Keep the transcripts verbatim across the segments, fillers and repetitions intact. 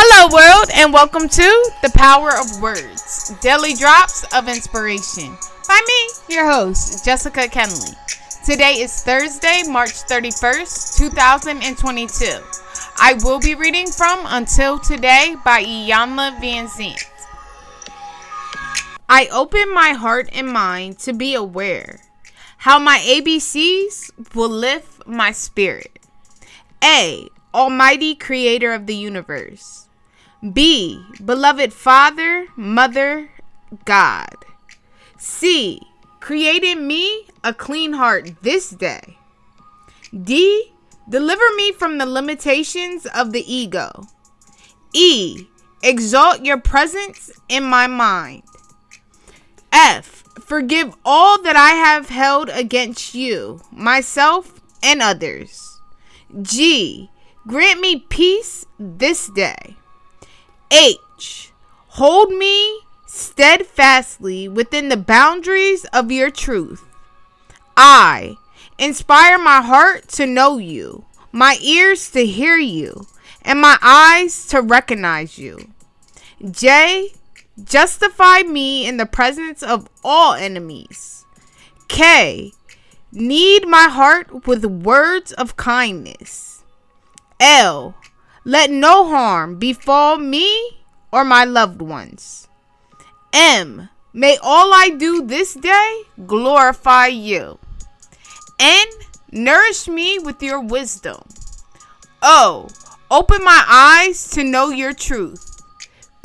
Hello world, and welcome to The Power of Words, Daily Drops of Inspiration by me, your host, Jessica Kenley. Today is Thursday, March thirty-first, two thousand twenty-two. I will be reading from Until Today by Iyanla Van Zandt. I open my heart and mind to be aware how my A B Cs will lift my spirit. A. Almighty Creator of the universe. B. Beloved Father, Mother, God. C. Created me a clean heart this day. D. Deliver me from the limitations of the ego. E. Exalt your presence in my mind. F. Forgive all that I have held against you, myself, and others. G. Grant me peace this day. H. Hold me steadfastly within the boundaries of your truth. I. Inspire my heart to know you, my ears to hear you, and my eyes to recognize you. J. Justify me in the presence of all enemies. K. Knead my heart with words of kindness. L. Let no harm befall me or my loved ones. M. May all I do this day glorify you. N. Nourish me with your wisdom. O. Open my eyes to know your truth.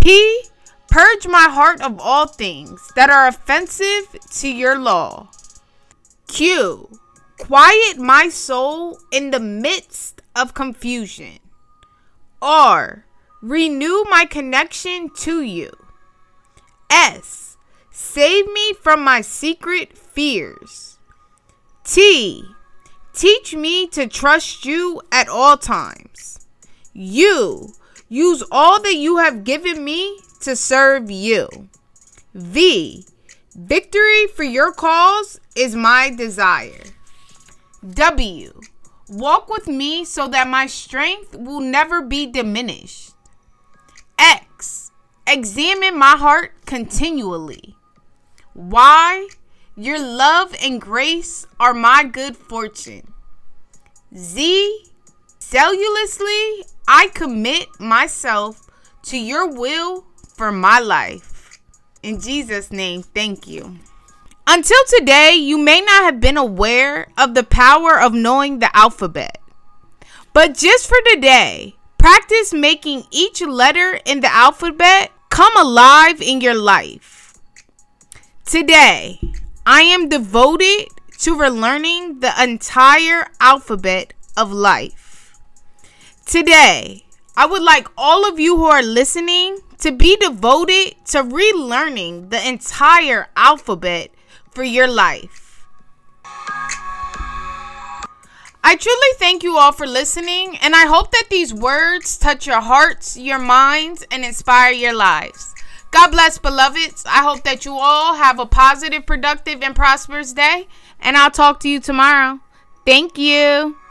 P. Purge my heart of all things that are offensive to your law. Q. Quiet my soul in the midst of confusion. R. Renew my connection to you. S. Save me from my secret fears. T. Teach me to trust you at all times. U. Use all that you have given me to serve you. V. Victory for your cause is my desire. W. Walk with me so that my strength will never be diminished. X. Examine my heart continually. Y. Your love and grace are my good fortune. Z. Selflessly, I commit myself to your will for my life. In Jesus' name, thank you. Until today, you may not have been aware of the power of knowing the alphabet. But just for today, practice making each letter in the alphabet come alive in your life. Today, I am devoted to relearning the entire alphabet of life. Today, I would like all of you who are listening to be devoted to relearning the entire alphabet for your life. I truly thank you all for listening, and I hope that these words touch your hearts, your minds, and inspire your lives. God bless, beloveds. I hope that you all have a positive, productive, and prosperous day, and I'll talk to you tomorrow. Thank you.